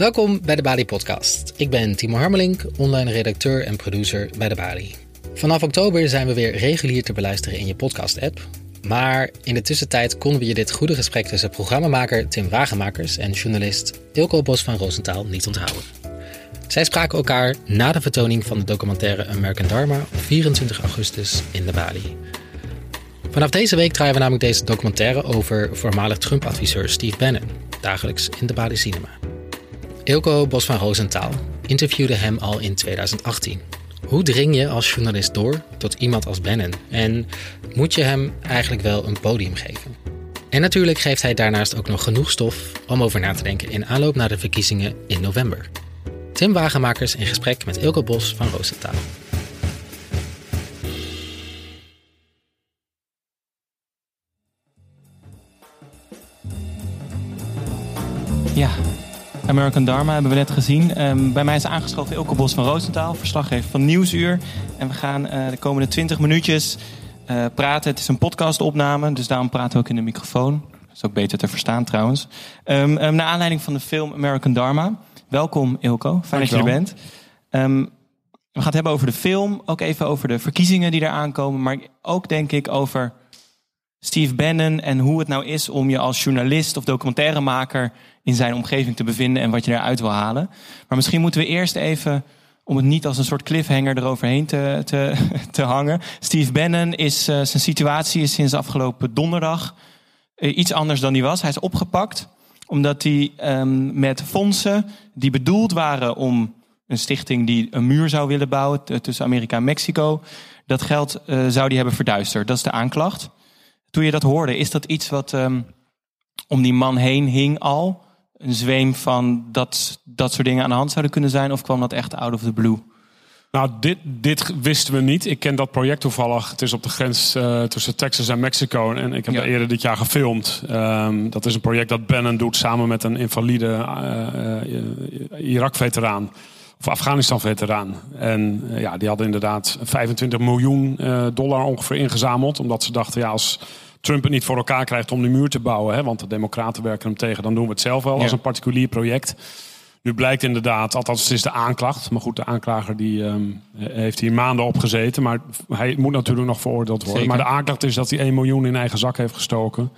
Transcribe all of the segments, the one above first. Welkom bij de Balie podcast. Ik ben Timo Harmelink, online redacteur en producer bij De Balie. Vanaf oktober zijn we weer regulier te beluisteren in je podcast-app. Maar in de tussentijd konden we je dit goede gesprek tussen programmamaker Tim Wagenmakers en journalist Eelco Bosch van Rosenthal niet onthouden. Zij spraken elkaar na de vertoning van de documentaire American Dharma op 24 augustus in De Balie. Vanaf deze week draaien we namelijk deze documentaire over voormalig Trump-adviseur Steve Bannon, dagelijks in De Balie Cinema. Eelco Bosch van Rosenthal interviewde hem al in 2018. Hoe dring je als journalist door tot iemand als Bannon? En moet je hem eigenlijk wel een podium geven? En natuurlijk geeft hij daarnaast ook nog genoeg stof om over na te denken in aanloop naar de verkiezingen in november. Tim Wagenmakers in gesprek met Eelco Bosch van Rosenthal. Ja, American Dharma hebben we net gezien. Bij mij is aangeschoven Eelco Bosch van Rosenthal, verslaggever van Nieuwsuur. En we gaan de komende 20 minuutjes praten. Het is een podcastopname, dus daarom praten we ook in de microfoon. Dat is ook beter te verstaan trouwens. Naar aanleiding van de film American Dharma. Welkom Eelco, fijn dat je er bent. We gaan het hebben over de film, ook even over de verkiezingen die eraan komen. Maar ook denk ik over Steve Bannon en hoe het nou is om je als journalist of documentairemaker in zijn omgeving te bevinden en wat je daaruit wil halen. Maar misschien moeten we eerst even, om het niet als een soort cliffhanger eroverheen te hangen. Steve Bannon is, zijn situatie is sinds afgelopen donderdag iets anders dan die was. Hij is opgepakt omdat hij met fondsen die bedoeld waren om een stichting die een muur zou willen bouwen tussen Amerika en Mexico, dat geld zou die hebben verduisterd. Dat is de aanklacht. Toen je dat hoorde, is dat iets wat om die man heen hing al? Een zweem van dat soort dingen aan de hand zouden kunnen zijn? Of kwam dat echt out of the blue? Nou, dit wisten we niet. Ik ken dat project toevallig. Het is op de grens tussen Texas en Mexico. En ik heb daar eerder dit jaar gefilmd. Dat is een project dat Bannon doet samen met een invalide Irak-veteraan. Of Afghanistan-veteraan. En die hadden inderdaad $25 miljoen ongeveer ingezameld. Omdat ze dachten, als Trump het niet voor elkaar krijgt om de muur te bouwen, want de democraten werken hem tegen, dan doen we het zelf wel als een particulier project. Nu blijkt inderdaad, althans het is de aanklacht. Maar goed, de aanklager die heeft hier maanden op gezeten. Maar hij moet natuurlijk nog veroordeeld worden. Zeker. Maar de aanklacht is dat hij 1 miljoen in eigen zak heeft gestoken.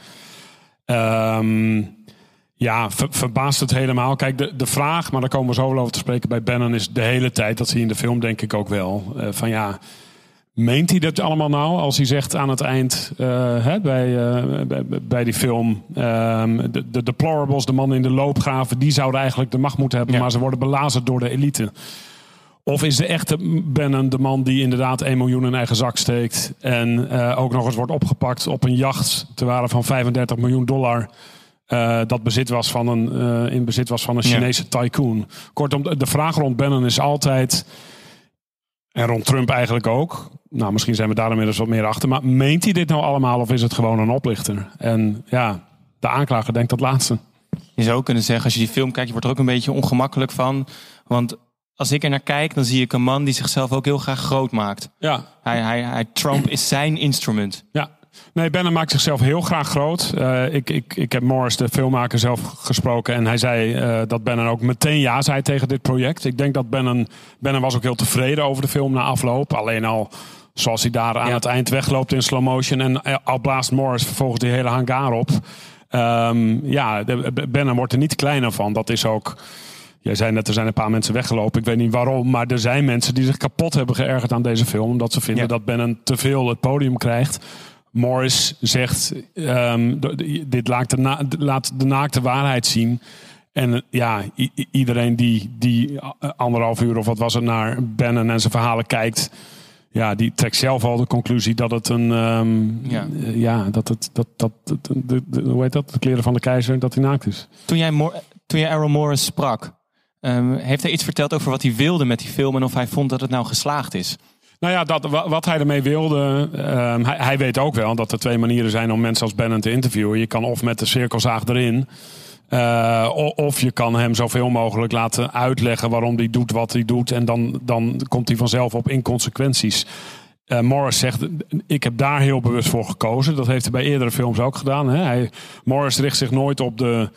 Verbaast het helemaal. Kijk, de vraag, maar daar komen we zo wel over te spreken bij Bannon, is de hele tijd, dat zie je in de film denk ik ook wel, meent hij dat allemaal nou? Als hij zegt aan het eind bij die film, de deplorables, de mannen in de loopgraven, die zouden eigenlijk de macht moeten hebben, maar ze worden belazerd door de elite. Of is de echte Bannon de man die inderdaad 1 miljoen in eigen zak steekt en ook nog eens wordt opgepakt op een jacht ter waarde van $35 miljoen... dat in bezit was van een Chinese tycoon. Kortom, de vraag rond Bannon is altijd, en rond Trump eigenlijk ook, nou, misschien zijn we daar inmiddels wat meer achter, maar meent hij dit nou allemaal of is het gewoon een oplichter? En de aanklager denkt dat laatste. Je zou ook kunnen zeggen, als je die film kijkt, je wordt er ook een beetje ongemakkelijk van, want als ik er naar kijk, dan zie ik een man die zichzelf ook heel graag groot maakt. Ja. Trump is zijn instrument. Ja. Nee, Bannon maakt zichzelf heel graag groot. Ik heb Morris, de filmmaker, zelf gesproken. En hij zei dat Bannon ook meteen ja zei tegen dit project. Ik denk dat Bannon was ook heel tevreden over de film na afloop. Alleen al zoals hij daar aan het eind wegloopt in slow motion. En al blaast Morris vervolgens die hele hangar op. Bannon wordt er niet kleiner van. Dat is ook, jij zei net, er zijn een paar mensen weggelopen. Ik weet niet waarom, maar er zijn mensen die zich kapot hebben geërgerd aan deze film. Omdat ze vinden dat Bannon te veel het podium krijgt. Morris zegt, dit laat de naakte waarheid zien. En iedereen die anderhalf uur of wat was het naar Bannon en zijn verhalen kijkt, die trekt zelf al de conclusie dat het een de kleren van de keizer, dat hij naakt is. Toen jij Errol Morris sprak, heeft hij iets verteld over wat hij wilde met die film en of hij vond dat het nou geslaagd is? Nou ja, wat hij ermee wilde. Hij weet ook wel dat er 2 manieren zijn om mensen als Bannon te interviewen. Je kan of met de cirkelzaag erin. Of je kan hem zoveel mogelijk laten uitleggen waarom hij doet wat hij doet. En dan komt hij vanzelf op inconsequenties. Morris zegt, ik heb daar heel bewust voor gekozen. Dat heeft hij bij eerdere films ook gedaan. Morris richt zich nooit op de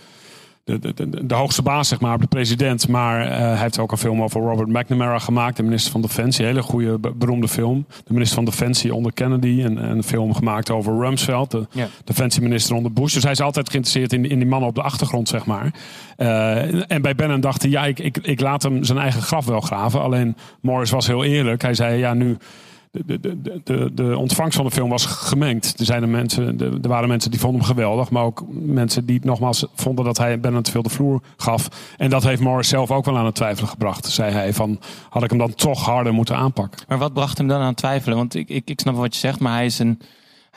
de hoogste baas, zeg maar, de president. Maar hij heeft ook een film over Robert McNamara gemaakt, de minister van Defensie. Een hele goede, beroemde film. De minister van Defensie onder Kennedy. En een film gemaakt over Rumsfeld, de defensieminister onder Bush. Dus hij is altijd geïnteresseerd in die mannen op de achtergrond, zeg maar. En bij Bannon dacht hij, ja, ik laat hem zijn eigen graf wel graven. Alleen Morris was heel eerlijk. Hij zei, ja, nu... De ontvangst van de film was gemengd. Er waren mensen die vonden hem geweldig. Maar ook mensen die nogmaals vonden dat hij Bannon te veel de vloer gaf. En dat heeft Morris zelf ook wel aan het twijfelen gebracht. Zei hij van, had ik hem dan toch harder moeten aanpakken. Maar wat bracht hem dan aan het twijfelen? Want ik snap wat je zegt. Maar hij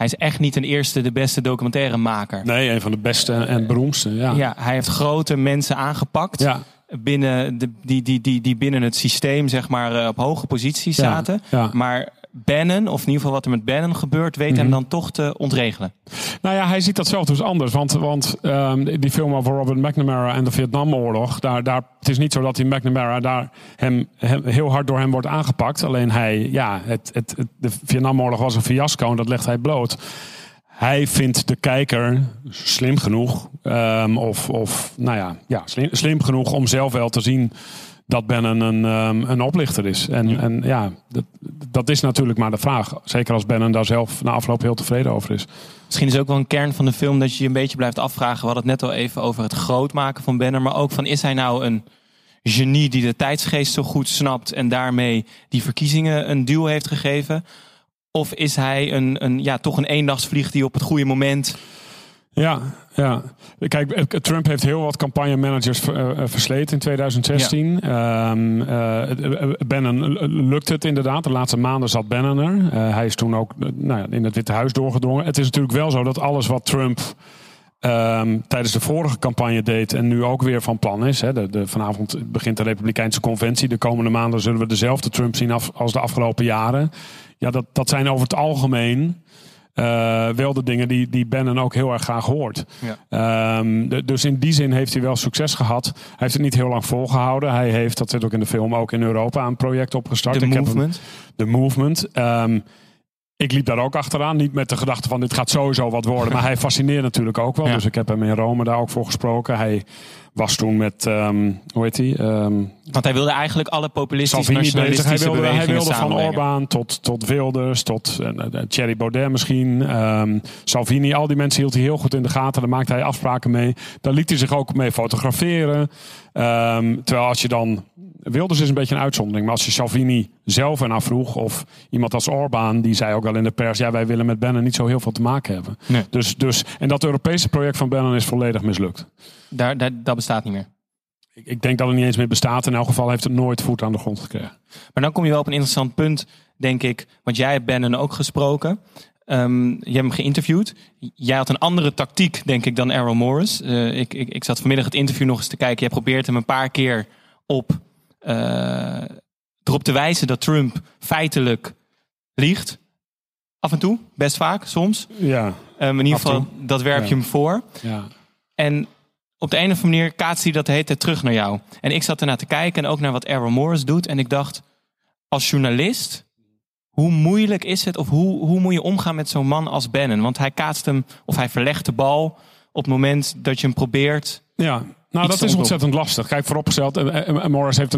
is echt niet een eerste, de beste documentairemaker. Nee, een van de beste en beroemdste. Ja, hij heeft grote mensen aangepakt. Ja. Binnen die binnen het systeem, zeg maar, op hoge posities zaten. Ja. Maar Bannon, of in ieder geval wat er met Bannon gebeurt, weet hem dan toch te ontregelen. Nou ja, hij ziet dat zelf dus anders. Want die film over Robert McNamara en de Vietnamoorlog, het is niet zo dat die McNamara heel hard door hem wordt aangepakt. Alleen de Vietnamoorlog was een fiasco en dat legt hij bloot. Hij vindt de kijker slim genoeg, slim genoeg om zelf wel te zien dat Bannon een oplichter is. Dat is natuurlijk maar de vraag. Zeker als Bannon daar zelf na afloop heel tevreden over is. Misschien is ook wel een kern van de film dat je een beetje blijft afvragen. We hadden het net al even over het grootmaken van Bannon, maar ook van, is hij nou een genie die de tijdsgeest zo goed snapt en daarmee die verkiezingen een duw heeft gegeven? Of is hij toch een eendagsvlieg die op het goede moment... Ja. Kijk, Trump heeft heel wat campagnemanagers versleten in 2016. Ja. Bannon lukt het inderdaad. De laatste maanden zat Bannon er. Hij is toen ook in het Witte Huis doorgedrongen. Het is natuurlijk wel zo dat alles wat Trump tijdens de vorige campagne deed en nu ook weer van plan is. Hè. Vanavond begint de Republikeinse Conventie. De komende maanden zullen we dezelfde Trump zien als de afgelopen jaren. Ja, dat zijn over het algemeen wel de dingen die Bannon ook heel erg graag hoort. Ja. Dus in die zin heeft hij wel succes gehad. Hij heeft het niet heel lang volgehouden. Hij heeft, dat zit ook in de film, ook in Europa een project opgestart. The Movement. Ik liep daar ook achteraan. Niet met de gedachte van dit gaat sowieso wat worden. Maar hij fascineert natuurlijk ook wel. Ja. Dus ik heb hem in Rome daar ook voor gesproken. Hij was toen met, hoe heet hij? Want hij wilde eigenlijk alle populistische nationalistische bewegingen Hij wilde van Orbán tot Wilders, tot Thierry Baudet misschien. Salvini, al die mensen hield hij heel goed in de gaten. Daar maakte hij afspraken mee. Daar liet hij zich ook mee fotograferen. Terwijl als je dan... Wilders is een beetje een uitzondering. Maar als je Salvini zelf ernaar vroeg, of iemand als Orbán, die zei ook al in de pers, ja, wij willen met Bannon niet zo heel veel te maken hebben. Nee. Dus, en dat Europese project van Bannon is volledig mislukt. Dat bestaat niet meer? Ik denk dat het niet eens meer bestaat. In elk geval heeft het nooit voet aan de grond gekregen. Maar dan kom je wel op een interessant punt, denk ik. Want jij hebt Bannon ook gesproken. Je hebt hem geïnterviewd. Jij had een andere tactiek, denk ik, dan Errol Morris. Ik zat vanmiddag het interview nog eens te kijken. Jij probeert hem een paar keer erop te wijzen dat Trump feitelijk liegt. Af en toe, best vaak, soms. Ja, in ieder geval, dat werp je hem voor. Ja. En op de een of andere manier kaatst hij dat de hele tijd terug naar jou. En ik zat ernaar te kijken en ook naar wat Errol Morris doet. En ik dacht, als journalist, hoe moeilijk is het of hoe moet je omgaan met zo'n man als Bannon? Want hij kaatst hem, of hij verlegt de bal op het moment dat je hem probeert... Ja. Nou, dat is ontzettend lastig. Kijk, vooropgesteld, Morris heeft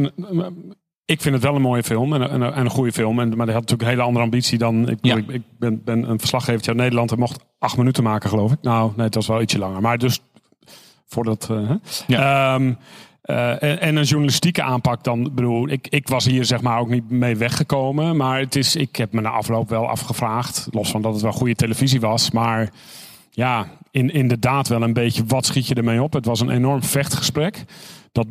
ik vind het wel een mooie film en een goede film. Maar hij had natuurlijk een hele andere ambitie dan... Ik ben een verslaggevertje uit Nederland en mocht 8 minuten maken, geloof ik. Nou, nee, het was wel ietsje langer. Maar dus, voordat... en een journalistieke aanpak dan... bedoel, ik was hier zeg maar ook niet mee weggekomen. Maar ik heb me na afloop wel afgevraagd. Los van dat het wel goede televisie was, maar... Ja, inderdaad wel een beetje, wat schiet je ermee op? Het was een enorm vechtgesprek. Dat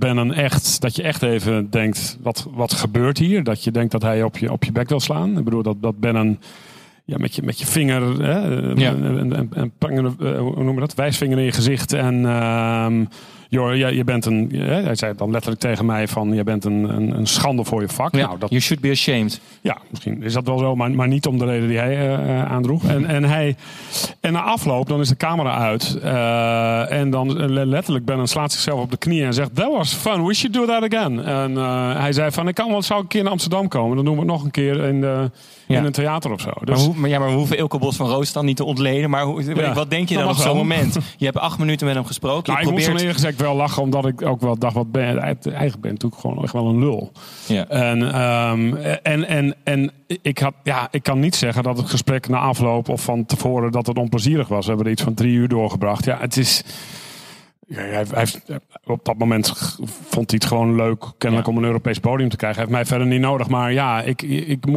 je echt even denkt, wat gebeurt hier? Dat je denkt dat hij op je bek wil slaan. Ik bedoel, dat Bannon met je vinger, wijsvinger in je gezicht. En je bent een, hij zei dan letterlijk tegen mij van, je bent een schande voor je vak. Ja, nou, you should be ashamed. Ja, misschien is dat wel zo, maar niet om de reden die hij aandroeg. En na afloop, dan is de camera uit. En dan letterlijk Bannon slaat zichzelf op de knieën en zegt, that was fun, we should do that again. En hij zei van, zou ik een keer naar Amsterdam komen? Dan doen we het nog een keer in een theater of zo. Dus, maar we hoeven Eelco Bosch van Roostan niet te ontleden. Maar wat denk je dan op zo'n moment? Je hebt 8 minuten met hem gesproken. Nou, ik moet zo eerlijk gezegd wel lachen, omdat ik ook wel dacht wat ben, eigen ben natuurlijk gewoon echt wel een lul. Ja. En ik kan niet zeggen dat het gesprek na afloop of van tevoren dat het onplezierig was. We hebben er iets van 3 uur doorgebracht. Ja, het is... Hij op dat moment vond hij het gewoon leuk, kennelijk, om een Europees podium te krijgen. Hij heeft mij verder niet nodig. Maar ja,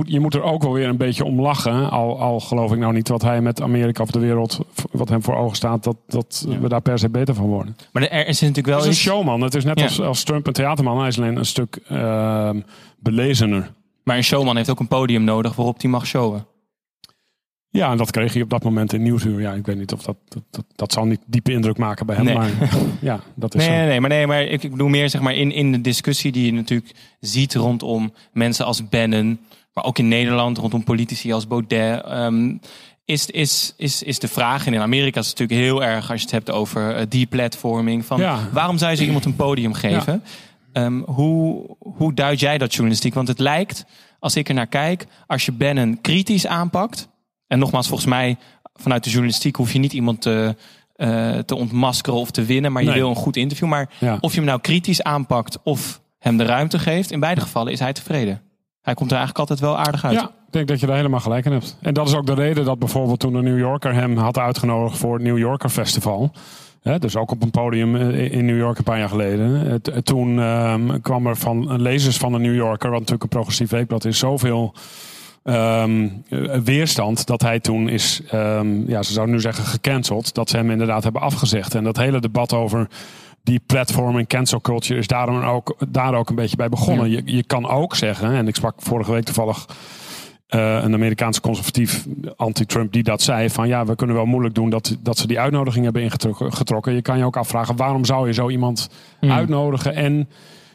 je moet er ook wel weer een beetje om lachen. Al geloof ik nou niet wat hij met Amerika of de wereld, wat hem voor ogen staat, dat we daar per se beter van worden. Maar er is natuurlijk wel. Het is een showman. Het is net als Trump een theaterman. Hij is alleen een stuk belezener. Maar een showman heeft ook een podium nodig waarop hij mag showen. Ja, en dat kreeg hij op dat moment in Nieuwsuur. Ja, ik weet niet of dat zal niet diepe indruk maken bij hem. Nee. Maar ja, dat is maar ik bedoel meer zeg maar in de discussie die je natuurlijk ziet rondom mensen als Bannon, maar ook in Nederland rondom politici als Baudet. Is de vraag, en in Amerika is het natuurlijk heel erg als je het hebt over deplatforming, van waarom zou je zo iemand een podium geven? Ja. Hoe duid jij dat journalistiek? Want het lijkt, als ik er naar kijk, als je Bannon kritisch aanpakt. En nogmaals, volgens mij, vanuit de journalistiek hoef je niet iemand te ontmaskeren of te winnen. Maar je wil een goed interview. Maar of je hem nou kritisch aanpakt of hem de ruimte geeft, in beide gevallen is hij tevreden. Hij komt er eigenlijk altijd wel aardig uit. Ja, ik denk dat je daar helemaal gelijk in hebt. En dat is ook de reden dat bijvoorbeeld toen de New Yorker hem had uitgenodigd voor het New Yorker Festival. Dus ook op een podium in New York een paar jaar geleden. Toen kwam er van lezers van de New Yorker, wat natuurlijk een progressief weekblad is, zoveel... weerstand dat hij toen is, ze zouden nu zeggen gecanceld, dat ze hem inderdaad hebben afgezegd. En dat hele debat over die platform en cancel culture is daar ook een beetje bij begonnen. Ja. Je kan ook zeggen, en ik sprak vorige week toevallig een Amerikaanse conservatief anti-Trump die dat zei, van ja, we kunnen wel moeilijk doen dat ze die uitnodiging hebben ingetrokken. Je kan je ook afvragen, waarom zou je zo iemand uitnodigen en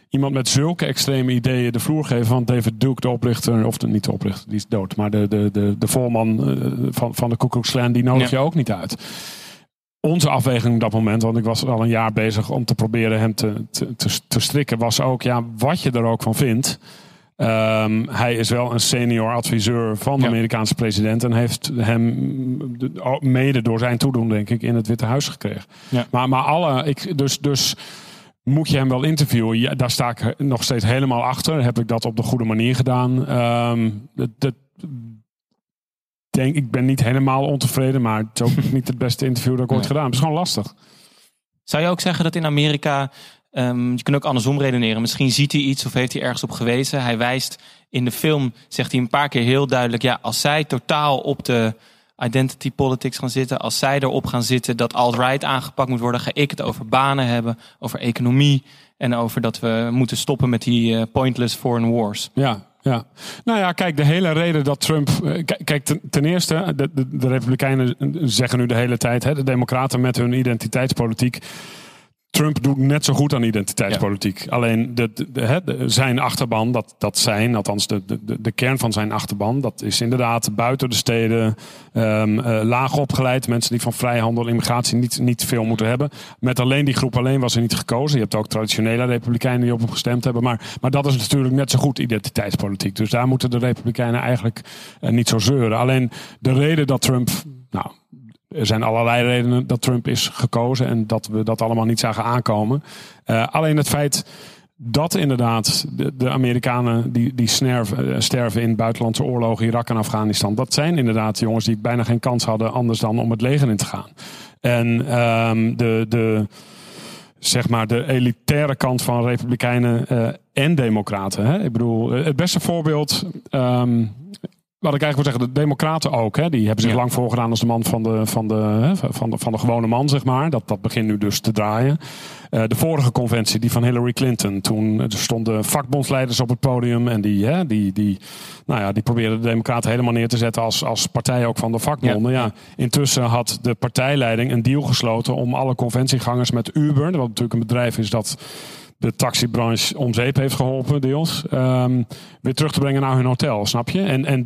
iemand met zulke extreme ideeën de vloer geven? Want David Duke, de oprichter, of niet de oprichter, die is dood, maar de voorman van de Ku Klux Klan, die nodig je ook niet uit. Onze afweging op dat moment, want ik was al een jaar bezig om te proberen hem te strikken, was ook, wat je er ook van vindt. Hij is wel een senior adviseur van de Amerikaanse president en heeft hem mede door zijn toedoen, denk ik, in het Witte Huis gekregen. Ja. Maar dus moet je hem wel interviewen? Ja, daar sta ik nog steeds helemaal achter. Heb ik dat op de goede manier gedaan? Ik ben niet helemaal ontevreden, maar het is ook niet het beste interview dat ik ooit gedaan heb. Het is gewoon lastig. Zou je ook zeggen dat in Amerika... je kunt ook andersom redeneren. Misschien ziet hij iets of heeft hij ergens op gewezen. Hij wijst in de film, zegt hij een paar keer heel duidelijk... als zij totaal op de identity politics gaan zitten. Als zij erop gaan zitten dat alt-right aangepakt moet worden, ga ik het over banen hebben, over economie en over dat we moeten stoppen met die pointless foreign wars. Ja. Nou ja, kijk, de hele reden dat Trump... ten eerste, de Republikeinen zeggen nu de hele tijd, de Democraten met hun identiteitspolitiek, Trump doet net zo goed aan identiteitspolitiek. Ja. Alleen zijn achterban, althans de kern van zijn achterban, dat is inderdaad buiten de steden, laag opgeleid, mensen die van vrijhandel, immigratie niet veel moeten hebben. Met alleen die groep was hij niet gekozen. Je hebt ook traditionele Republikeinen die op hem gestemd hebben. Maar dat is natuurlijk net zo goed identiteitspolitiek. Dus daar moeten de Republikeinen eigenlijk niet zo zeuren. Alleen de reden dat Trump... Er zijn allerlei redenen dat Trump is gekozen en dat we dat allemaal niet zagen aankomen. Alleen het feit dat inderdaad de Amerikanen die sterven in buitenlandse oorlogen, Irak en Afghanistan, dat zijn inderdaad jongens die bijna geen kans hadden anders dan om het leger in te gaan. En de elitaire kant van Republikeinen en Democraten. Ik bedoel, het beste voorbeeld... wat ik eigenlijk wil zeggen, de Democraten ook. Die hebben zich lang voorgedaan als de man van de gewone man, zeg maar. Dat begint nu dus te draaien. De vorige conventie, die van Hillary Clinton. Toen er stonden vakbondsleiders op het podium. En die probeerden de Democraten helemaal neer te zetten als partij ook van de vakbonden. Ja. Intussen had de partijleiding een deal gesloten om alle conventiegangers met Uber, wat natuurlijk een bedrijf is dat de taxibranche om zeep heeft geholpen, deels, weer terug te brengen naar hun hotel, snap je? En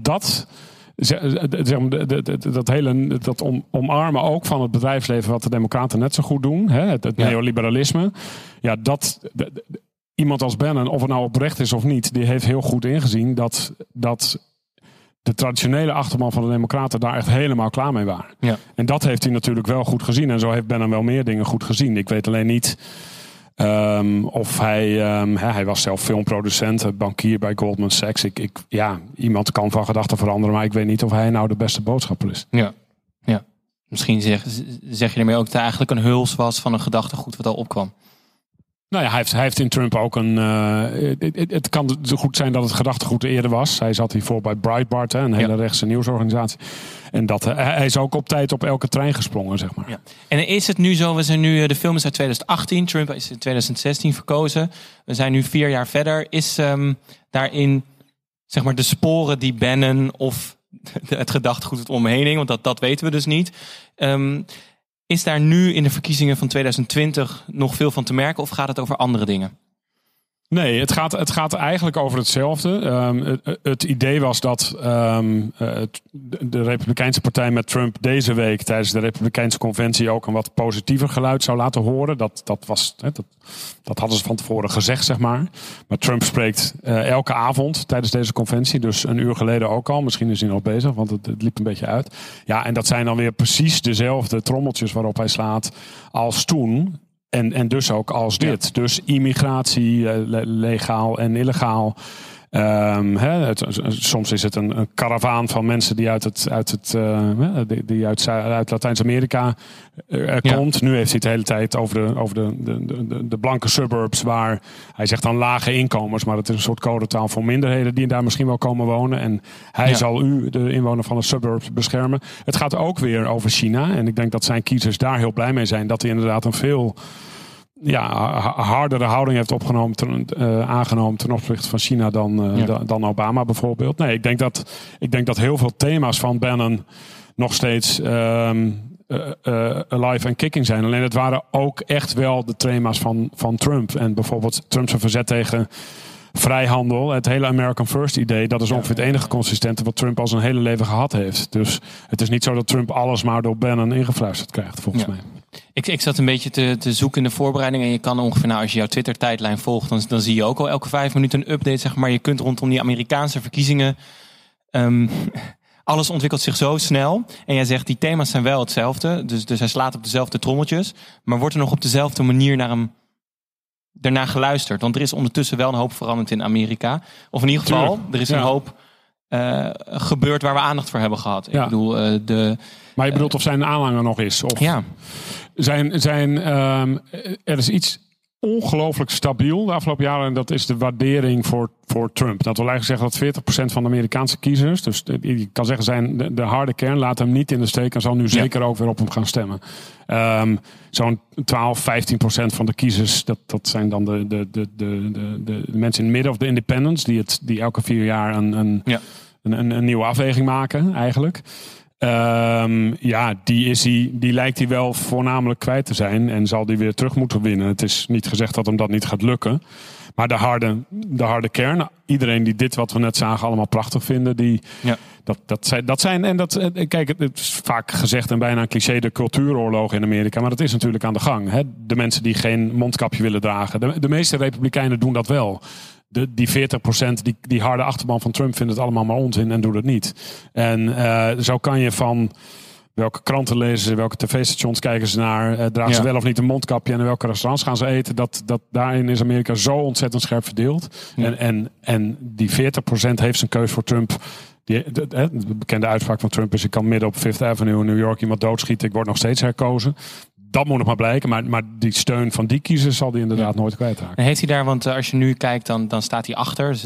dat omarmen ook van het bedrijfsleven, wat de Democraten net zo goed doen, het neoliberalisme, iemand als Bannon, of het nou oprecht is of niet, die heeft heel goed ingezien dat de traditionele achterban van de Democraten daar echt helemaal klaar mee waren. Ja. En dat heeft hij natuurlijk wel goed gezien. En zo heeft Bannon wel meer dingen goed gezien. Ik weet alleen niet Of hij was zelf filmproducent, bankier bij Goldman Sachs. Iemand kan van gedachten veranderen, maar ik weet niet of hij nou de beste boodschapper is. Ja. Misschien zeg je ermee ook dat hij eigenlijk een huls was van een gedachtegoed wat al opkwam. Nou ja, hij heeft in Trump ook een... Het kan goed zijn dat het gedachtegoed eerder was. Hij zat hiervoor bij Breitbart, een hele rechtse nieuwsorganisatie. En dat hij is ook op tijd op elke trein gesprongen, zeg maar. Ja. En is het nu zo, we zijn nu... De film is uit 2018, Trump is in 2016 verkozen. We zijn nu 4 jaar verder. Is daarin, zeg maar, de sporen die Bannon of het gedachtegoed het omheen hing... want dat weten we dus niet... Is daar nu in de verkiezingen van 2020 nog veel van te merken... of gaat het over andere dingen? Nee, het gaat eigenlijk over hetzelfde. Het idee was dat de Republikeinse Partij met Trump deze week... tijdens de Republikeinse Conventie ook een wat positiever geluid zou laten horen. Dat hadden ze van tevoren gezegd, zeg maar. Maar Trump spreekt elke avond tijdens deze conventie. Dus een uur geleden ook al. Misschien is hij nog bezig, want het liep een beetje uit. Ja, en dat zijn dan weer precies dezelfde trommeltjes waarop hij slaat als toen... En dus ook als dit. Ja. Dus immigratie, legaal en illegaal. Soms is het een karavaan van mensen die uit Latijns-Amerika komt. Ja. Nu heeft hij het de hele tijd over de blanke suburbs, waar hij zegt dan lage inkomens, maar dat is een soort codetaal voor minderheden die daar misschien wel komen wonen. En hij zal de inwoner van de suburbs beschermen. Het gaat ook weer over China. En ik denk dat zijn kiezers daar heel blij mee zijn, dat hij inderdaad een veel... hardere houding heeft aangenomen ten opzichte van China dan Obama bijvoorbeeld. Nee, ik denk dat heel veel thema's van Bannon nog steeds alive en kicking zijn. Alleen het waren ook echt wel de thema's van Trump. En bijvoorbeeld Trump's verzet tegen vrijhandel, het hele American First idee, dat is ongeveer het enige consistente wat Trump al zijn hele leven gehad heeft. Dus het is niet zo dat Trump alles maar door Bannon ingefluisterd krijgt, volgens mij. Ik zat een beetje te zoeken in de voorbereiding. En je kan ongeveer, als je jouw Twitter-tijdlijn volgt... dan zie je ook al elke 5 minuten een update, zeg maar. Je kunt rondom die Amerikaanse verkiezingen... alles ontwikkelt zich zo snel. En jij zegt, die thema's zijn wel hetzelfde. Dus hij slaat op dezelfde trommeltjes. Maar wordt er nog op dezelfde manier naar hem... daarna geluisterd? Want er is ondertussen wel een hoop veranderd in Amerika. Of in ieder geval, er is een hoop... gebeurt waar we aandacht voor hebben gehad. Ik bedoel, maar je bedoelt of zijn aanhanger nog is? Of er is iets ongelooflijk stabiel de afgelopen jaren... en dat is de waardering voor Trump. Dat wil eigenlijk zeggen dat 40% van de Amerikaanse kiezers... dus je kan zeggen zijn de harde kern... laat hem niet in de steek en zal nu zeker ook weer op hem gaan stemmen. Zo'n 12-15% van de kiezers... dat zijn dan de mensen in het midden of de independents... die elke 4 jaar een nieuwe afweging maken eigenlijk... die lijkt hij wel voornamelijk kwijt te zijn. En zal die weer terug moeten winnen. Het is niet gezegd dat hem dat niet gaat lukken. Maar de harde kern. Iedereen die dit wat we net zagen allemaal prachtig vinden. Het is vaak gezegd en bijna een cliché. De cultuuroorlog in Amerika. Maar dat is natuurlijk aan de gang. Hè? De mensen die geen mondkapje willen dragen. De meeste Republikeinen doen dat wel. Die 40%, die harde achterban van Trump... vindt het allemaal maar onzin en doet het niet. En zo kan je van... welke kranten lezen ze, welke tv-stations kijken ze naar... dragen ze wel of niet een mondkapje... en in welke restaurants gaan ze eten... dat daarin is Amerika zo ontzettend scherp verdeeld. Ja. En die 40% heeft zijn keus voor Trump... De bekende uitspraak van Trump is... ik kan midden op Fifth Avenue in New York iemand doodschieten... ik word nog steeds herkozen... Dat moet nog maar blijken, maar die steun van die kiezers zal die inderdaad nooit kwijtraken. En heeft hij daar, want als je nu kijkt, dan staat hij achter.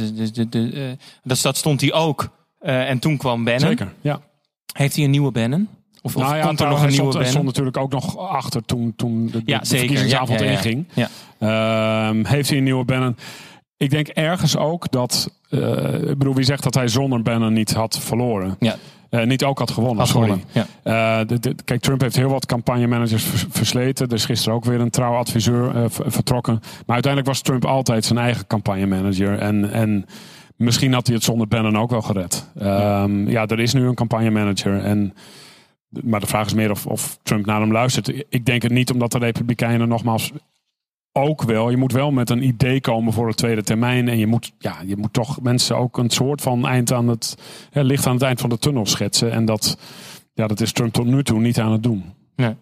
Dus dat stond hij ook. En toen kwam Bannon. Zeker, ja. Heeft hij een nieuwe Bannon? Of komt er nog een nieuwe Bannon? Hij stond natuurlijk ook nog achter toen de verkiezingsavond inging. Ja. Heeft hij een nieuwe Bannon? Ik denk ergens ook dat... ik bedoel, wie zegt dat hij zonder Bannon niet had verloren? Ja. Niet ook had gewonnen. Ja. Kijk, Trump heeft heel wat campagnemanagers versleten. Er is gisteren ook weer een trouwadviseur vertrokken. Maar uiteindelijk was Trump altijd zijn eigen campagnemanager. En misschien had hij het zonder Bannon ook wel gered. Er is nu een campagnemanager. Maar de vraag is meer of Trump naar hem luistert. Ik denk het niet, omdat de Republikeinen nogmaals... ook wel. Je moet wel met een idee komen voor de tweede termijn. En je moet toch mensen ook een soort van licht aan het eind van de tunnel schetsen. En dat is Trump tot nu toe niet aan het doen. Nee.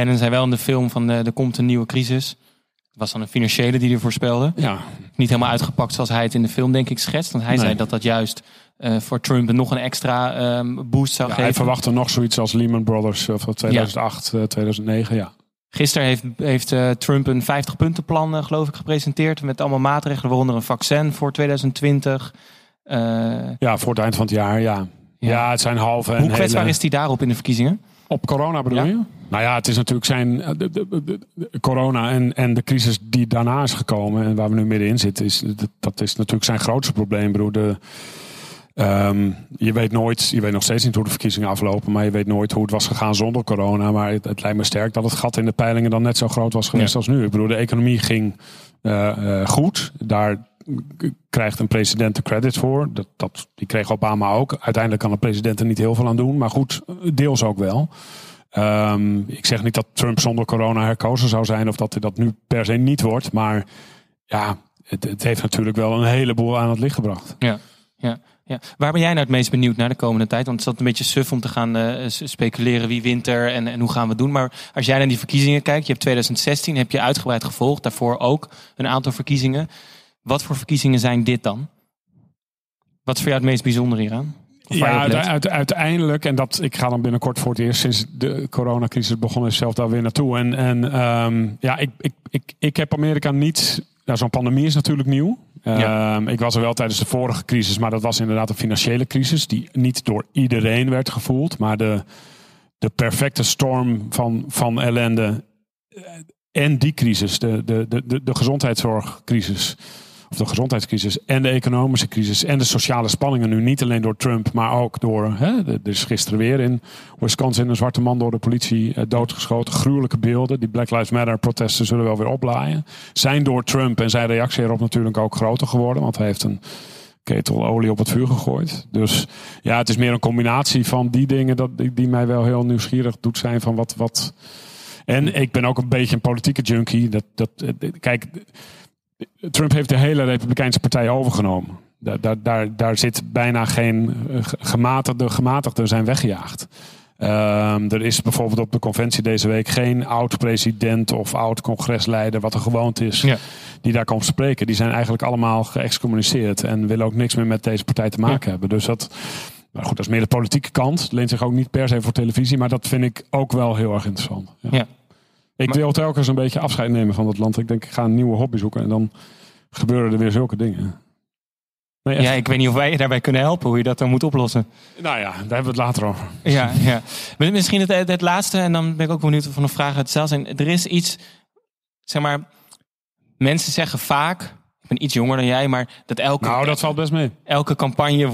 Bannon zei wel in de film van er komt een nieuwe crisis. Het was dan een financiële die hij voorspelde. Ja. Niet helemaal uitgepakt zoals hij het in de film denk ik schetst. Want hij zei dat dat juist voor Trump nog een extra boost zou geven. Hij verwachtte nog zoiets als Lehman Brothers van 2008, 2009. Ja. Gisteren heeft Trump een 50-puntenplan geloof ik gepresenteerd. Met allemaal maatregelen, waaronder een vaccin voor 2020. Voor het eind van het jaar, ja. Ja, het zijn halve en hele... Hoe kwetsbaar is hij daarop in de verkiezingen? Op corona bedoel je? Nou ja, het is natuurlijk zijn... De corona en de crisis die daarna is gekomen... en waar we nu middenin zitten... Dat is natuurlijk zijn grootste probleem. Broer. Je weet nooit... Je weet nog steeds niet hoe de verkiezingen aflopen... maar je weet nooit hoe het was gegaan zonder corona. Maar het lijkt me sterk dat het gat in de peilingen... dan net zo groot was geweest als nu. Ik bedoel, de economie ging goed. Daar... krijgt een president de credits voor. Die kreeg Obama ook. Uiteindelijk kan de president er niet heel veel aan doen. Maar goed, deels ook wel. Ik zeg niet dat Trump zonder corona herkozen zou zijn. Of dat hij dat nu per se niet wordt. Maar ja, het heeft natuurlijk wel een heleboel aan het licht gebracht. Ja. Waar ben jij nou het meest benieuwd naar de komende tijd? Want het is dat een beetje suf om te gaan speculeren wie wint er en hoe gaan we het doen. Maar als jij naar die verkiezingen kijkt. Je hebt 2016 heb je uitgebreid gevolgd. Daarvoor ook een aantal verkiezingen. Wat voor verkiezingen zijn dit dan? Wat is voor jou het meest bijzonder hieraan? Ja, uiteindelijk, en dat ik ga dan binnenkort voor het eerst sinds de coronacrisis begonnen, zelf daar weer naartoe. Ik heb Amerika niet... Nou, zo'n pandemie is natuurlijk nieuw. Ik was er wel tijdens de vorige crisis, maar dat was inderdaad een financiële crisis die niet door iedereen werd gevoeld. Maar de perfecte storm van ellende... En die crisis, de gezondheidszorgcrisis, of de gezondheidscrisis en de economische crisis en de sociale spanningen nu niet alleen door Trump, maar ook door, dus gisteren weer in Wisconsin een zwarte man door de politie doodgeschoten. Gruwelijke beelden, die Black Lives Matter protesten zullen wel weer oplaaien. Zijn door Trump en zijn reactie erop natuurlijk ook groter geworden, want hij heeft een ketel olie op het vuur gegooid. Dus ja, het is meer een combinatie van die dingen die mij wel heel nieuwsgierig doet zijn van wat... En ik ben ook een beetje een politieke junkie. Kijk, Trump heeft de hele Republikeinse partij overgenomen. Daar zit bijna geen gematigden zijn weggejaagd. Er is bijvoorbeeld op de conventie deze week geen oud-president of oud-congresleider, wat een gewoonte is, die daar komt spreken. Die zijn eigenlijk allemaal geëxcommuniceerd en willen ook niks meer met deze partij te maken hebben. Dus dat... Maar goed, dat is meer de politieke kant. Leent zich ook niet per se voor televisie. Maar dat vind ik ook wel heel erg interessant. Ja. Ja. Ik wil telkens een beetje afscheid nemen van dat land. Ik denk, ik ga een nieuwe hobby zoeken. En dan gebeuren er weer zulke dingen. Nee, ja, ik weet niet of wij je daarbij kunnen helpen. Hoe je dat dan moet oplossen. Nou ja, daar hebben we het later over. Ja. Misschien het laatste. En dan ben ik ook benieuwd of er nog vragen uit de zaal zijn. Er is iets... Zeg maar... Mensen zeggen vaak... Ik ben iets jonger dan jij, maar dat elke... Nou, dat valt best mee. Elke campagne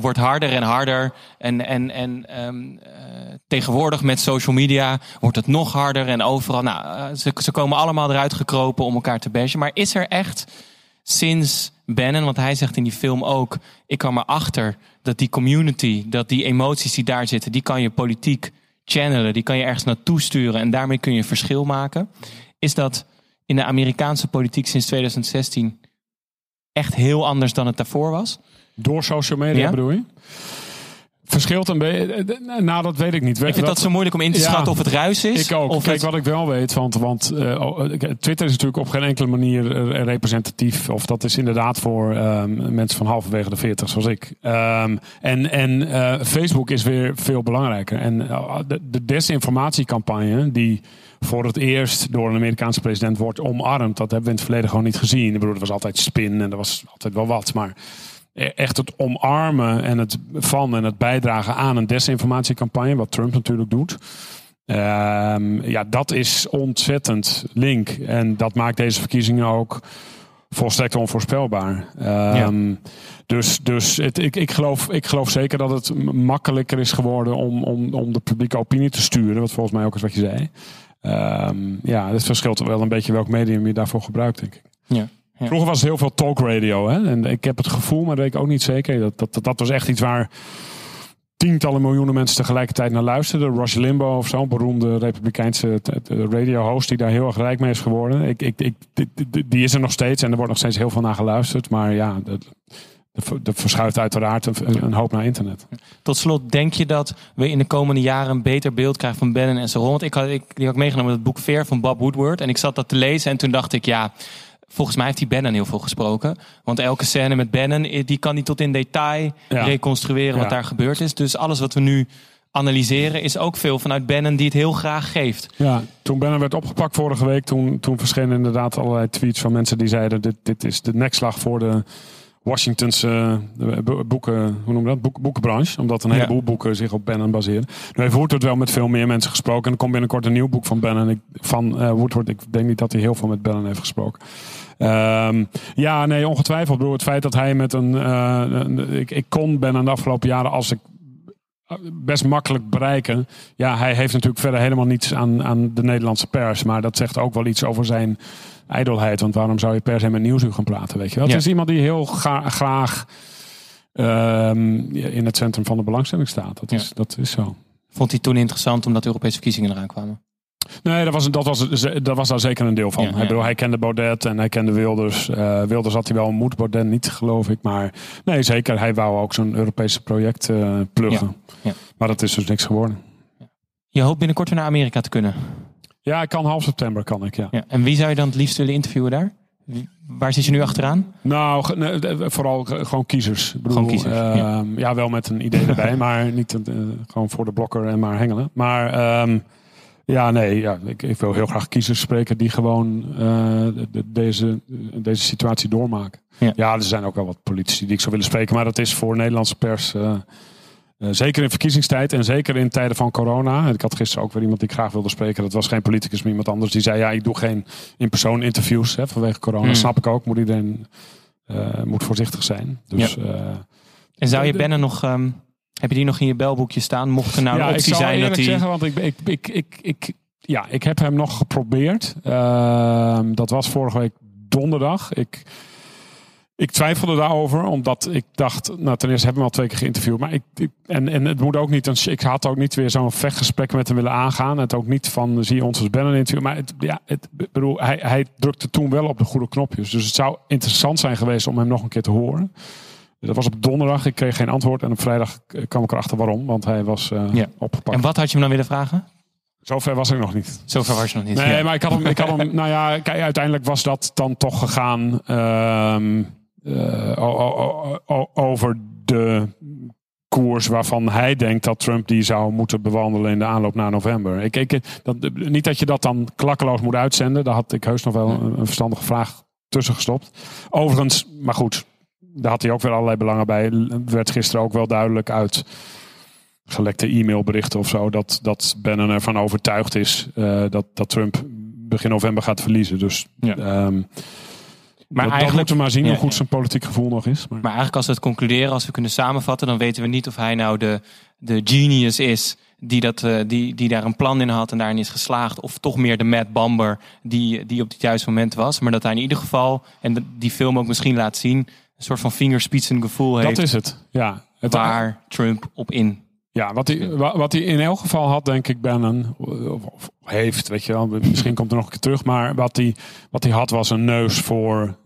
wordt harder en harder. En tegenwoordig met social media wordt het nog harder. En overal, ze komen allemaal eruit gekropen om elkaar te bashen. Maar is er echt sinds Bannon, want hij zegt in die film ook... Ik kwam erachter dat die community, dat die emoties die daar zitten... die kan je politiek channelen, die kan je ergens naartoe sturen... en daarmee kun je verschil maken. Is dat in de Amerikaanse politiek sinds 2016... echt heel anders dan het daarvoor was? Door social media bedoel je? Verschilt een beetje... Nou, dat weet ik niet. Ik vind dat zo moeilijk om in te schatten of het ruis is. Ik ook. Of kijk, wat ik wel weet, want Twitter is natuurlijk op geen enkele manier representatief. Of dat is inderdaad voor mensen van halverwege de 40, zoals ik. En Facebook is weer veel belangrijker. En de desinformatiecampagne die... voor het eerst door een Amerikaanse president wordt omarmd. Dat hebben we in het verleden gewoon niet gezien. Ik bedoel, er was altijd spin en er was altijd wel wat. Maar echt het omarmen en het van en het bijdragen aan een desinformatiecampagne... wat Trump natuurlijk doet... dat is ontzettend link. En dat maakt deze verkiezingen ook... volstrekt onvoorspelbaar. Dus ik geloof zeker dat het makkelijker is geworden om de publieke opinie te sturen. Wat volgens mij ook is wat je zei. Het verschilt wel een beetje welk medium je daarvoor gebruikt, denk ik. Ja. Vroeger was het heel veel talkradio. En ik heb het gevoel, maar dat weet ik ook niet zeker. Dat was echt iets waar... tientallen miljoenen mensen tegelijkertijd naar luisterden. Rush Limbaugh of zo'n beroemde Republikeinse radiohost... die daar heel erg rijk mee is geworden. Die is er nog steeds en er wordt nog steeds heel veel naar geluisterd. Maar ja, Dat verschuift uiteraard een hoop naar internet. Tot slot, denk je dat we in de komende jaren een beter beeld krijgen van Bannon en zijn rol? Want die had ik meegenomen met het boek Veer van Bob Woodward. En ik zat dat te lezen en toen dacht ik, ja, volgens mij heeft die Bannon heel veel gesproken. Want elke scène met Bannon, die kan hij tot in detail reconstrueren wat daar gebeurd is. Dus alles wat we nu analyseren is ook veel vanuit Bannon die het heel graag geeft. Ja, toen Bannon werd opgepakt vorige week, toen verschenen inderdaad allerlei tweets van mensen die zeiden, dit is de nekslag voor de Washingtonse boekenbranche. Omdat een heleboel boeken zich op Bannon baseren. Nu heeft Woodward wel met veel meer mensen gesproken. En er komt binnenkort een nieuw boek van Bannon. Woodward. Ik denk niet dat hij heel veel met Bannon heeft gesproken. Ongetwijfeld. Bedoel, het feit dat hij met een... Ik kon Bannon de afgelopen jaren, als ik best makkelijk bereiken. Ja, hij heeft natuurlijk verder helemaal niets aan de Nederlandse pers. Maar dat zegt ook wel iets over zijn ijdelheid. Want waarom zou je per se met Nieuwsuur gaan praten? Weet je wel? Ja. Het is iemand die heel graag in het centrum van de belangstelling staat. Dat is zo. Vond hij toen interessant omdat de Europese verkiezingen eraan kwamen? Nee, dat was daar zeker een deel van. Ja. Ik bedoel, hij kende Baudet en hij kende Wilders. Wilders had hij wel ontmoet, Baudet niet, geloof ik. Maar nee, zeker. Hij wou ook zo'n Europese project pluggen. Ja. Ja. Maar dat is dus niks geworden. Je hoopt binnenkort weer naar Amerika te kunnen? Ja, ik kan half september. Ja. En wie zou je dan het liefst willen interviewen daar? Waar zit je nu achteraan? Nou, vooral gewoon kiezers. Ik bedoel, gewoon kiezers. Ja, wel met een idee erbij. Maar niet gewoon voor de blokker en maar hengelen. Maar... Ik wil heel graag kiezers spreken die gewoon deze situatie doormaken. Ja. Ja, er zijn ook wel wat politici die ik zou willen spreken. Maar dat is voor Nederlandse pers, zeker in verkiezingstijd en zeker in tijden van corona. Ik had gisteren ook weer iemand die ik graag wilde spreken. Dat was geen politicus, maar iemand anders. Die zei, ja, ik doe geen in-persoon interviews vanwege corona. Snap ik ook. Moet iedereen moet voorzichtig zijn. Dus, en zou je Bannon nog... Heb je die nog in je belboekje staan? Mocht er nou een optie zijn dat hij... Ja, ik zou eerlijk zeggen, want ik heb hem nog geprobeerd. Dat was vorige week donderdag. Ik twijfelde daarover, omdat ik dacht... Nou, ten eerste heb ik hem al 2 keer geïnterviewd. Maar en het moet ook niet... Ik had ook niet weer zo'n vechtgesprek met hem willen aangaan. Het ook niet van, zie je ons als Bannon interview. Maar hij drukte toen wel op de goede knopjes. Dus het zou interessant zijn geweest om hem nog een keer te horen. Dat was op donderdag. Ik kreeg geen antwoord. En op vrijdag kwam ik erachter waarom. Want hij was opgepakt. En wat had je hem dan willen vragen? Zover was ik nog niet. Nee, maar ik had hem nou ja, uiteindelijk was dat dan toch gegaan over de koers waarvan hij denkt dat Trump die zou moeten bewandelen in de aanloop naar november. Niet dat je dat dan klakkeloos moet uitzenden. Daar had ik heus nog wel een verstandige vraag tussen gestopt. Overigens, maar goed... Daar had hij ook weer allerlei belangen bij. Het werd gisteren ook wel duidelijk uit gelekte e-mailberichten of zo. Dat Bannon ervan overtuigd is dat Trump begin november gaat verliezen. Dus maar dat moeten we maar zien hoe goed zijn politiek gevoel nog is. Maar eigenlijk als we het concluderen, als we kunnen samenvatten... dan weten we niet of hij nou de genius is... Die daar een plan in had en daarin is geslaagd. Of toch meer de Matt Bamber die op het juiste moment was. Maar dat hij in ieder geval, en die film ook misschien laat zien... Een soort van vingerspitsen gevoel heeft. Dat is het, ja. Waar Trump op in. Ja, wat hij in elk geval had, denk ik, Bannon, of heeft, weet je wel. Misschien komt er nog een keer terug. Maar wat hij had was een neus voor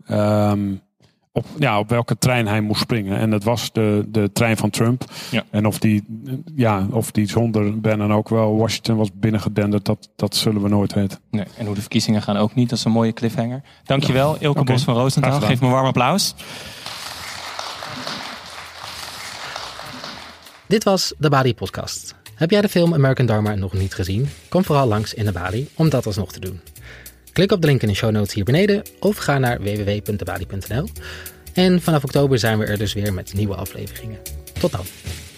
op welke trein hij moest springen. En dat was de trein van Trump. Ja. En of die zonder Bannon ook wel Washington was binnengedenderd, dat zullen we nooit weten. Nee. En hoe de verkiezingen gaan ook niet. Dat is een mooie cliffhanger. Dankjewel, Eelco Bosch van Rosenthal. Geef me een warm applaus. Dit was de Balie Podcast. Heb jij de film American Dharma nog niet gezien? Kom vooral langs in de Balie om dat alsnog te doen. Klik op de link in de show notes hier beneden of ga naar www.debalie.nl. En vanaf oktober zijn we er dus weer met nieuwe afleveringen. Tot dan.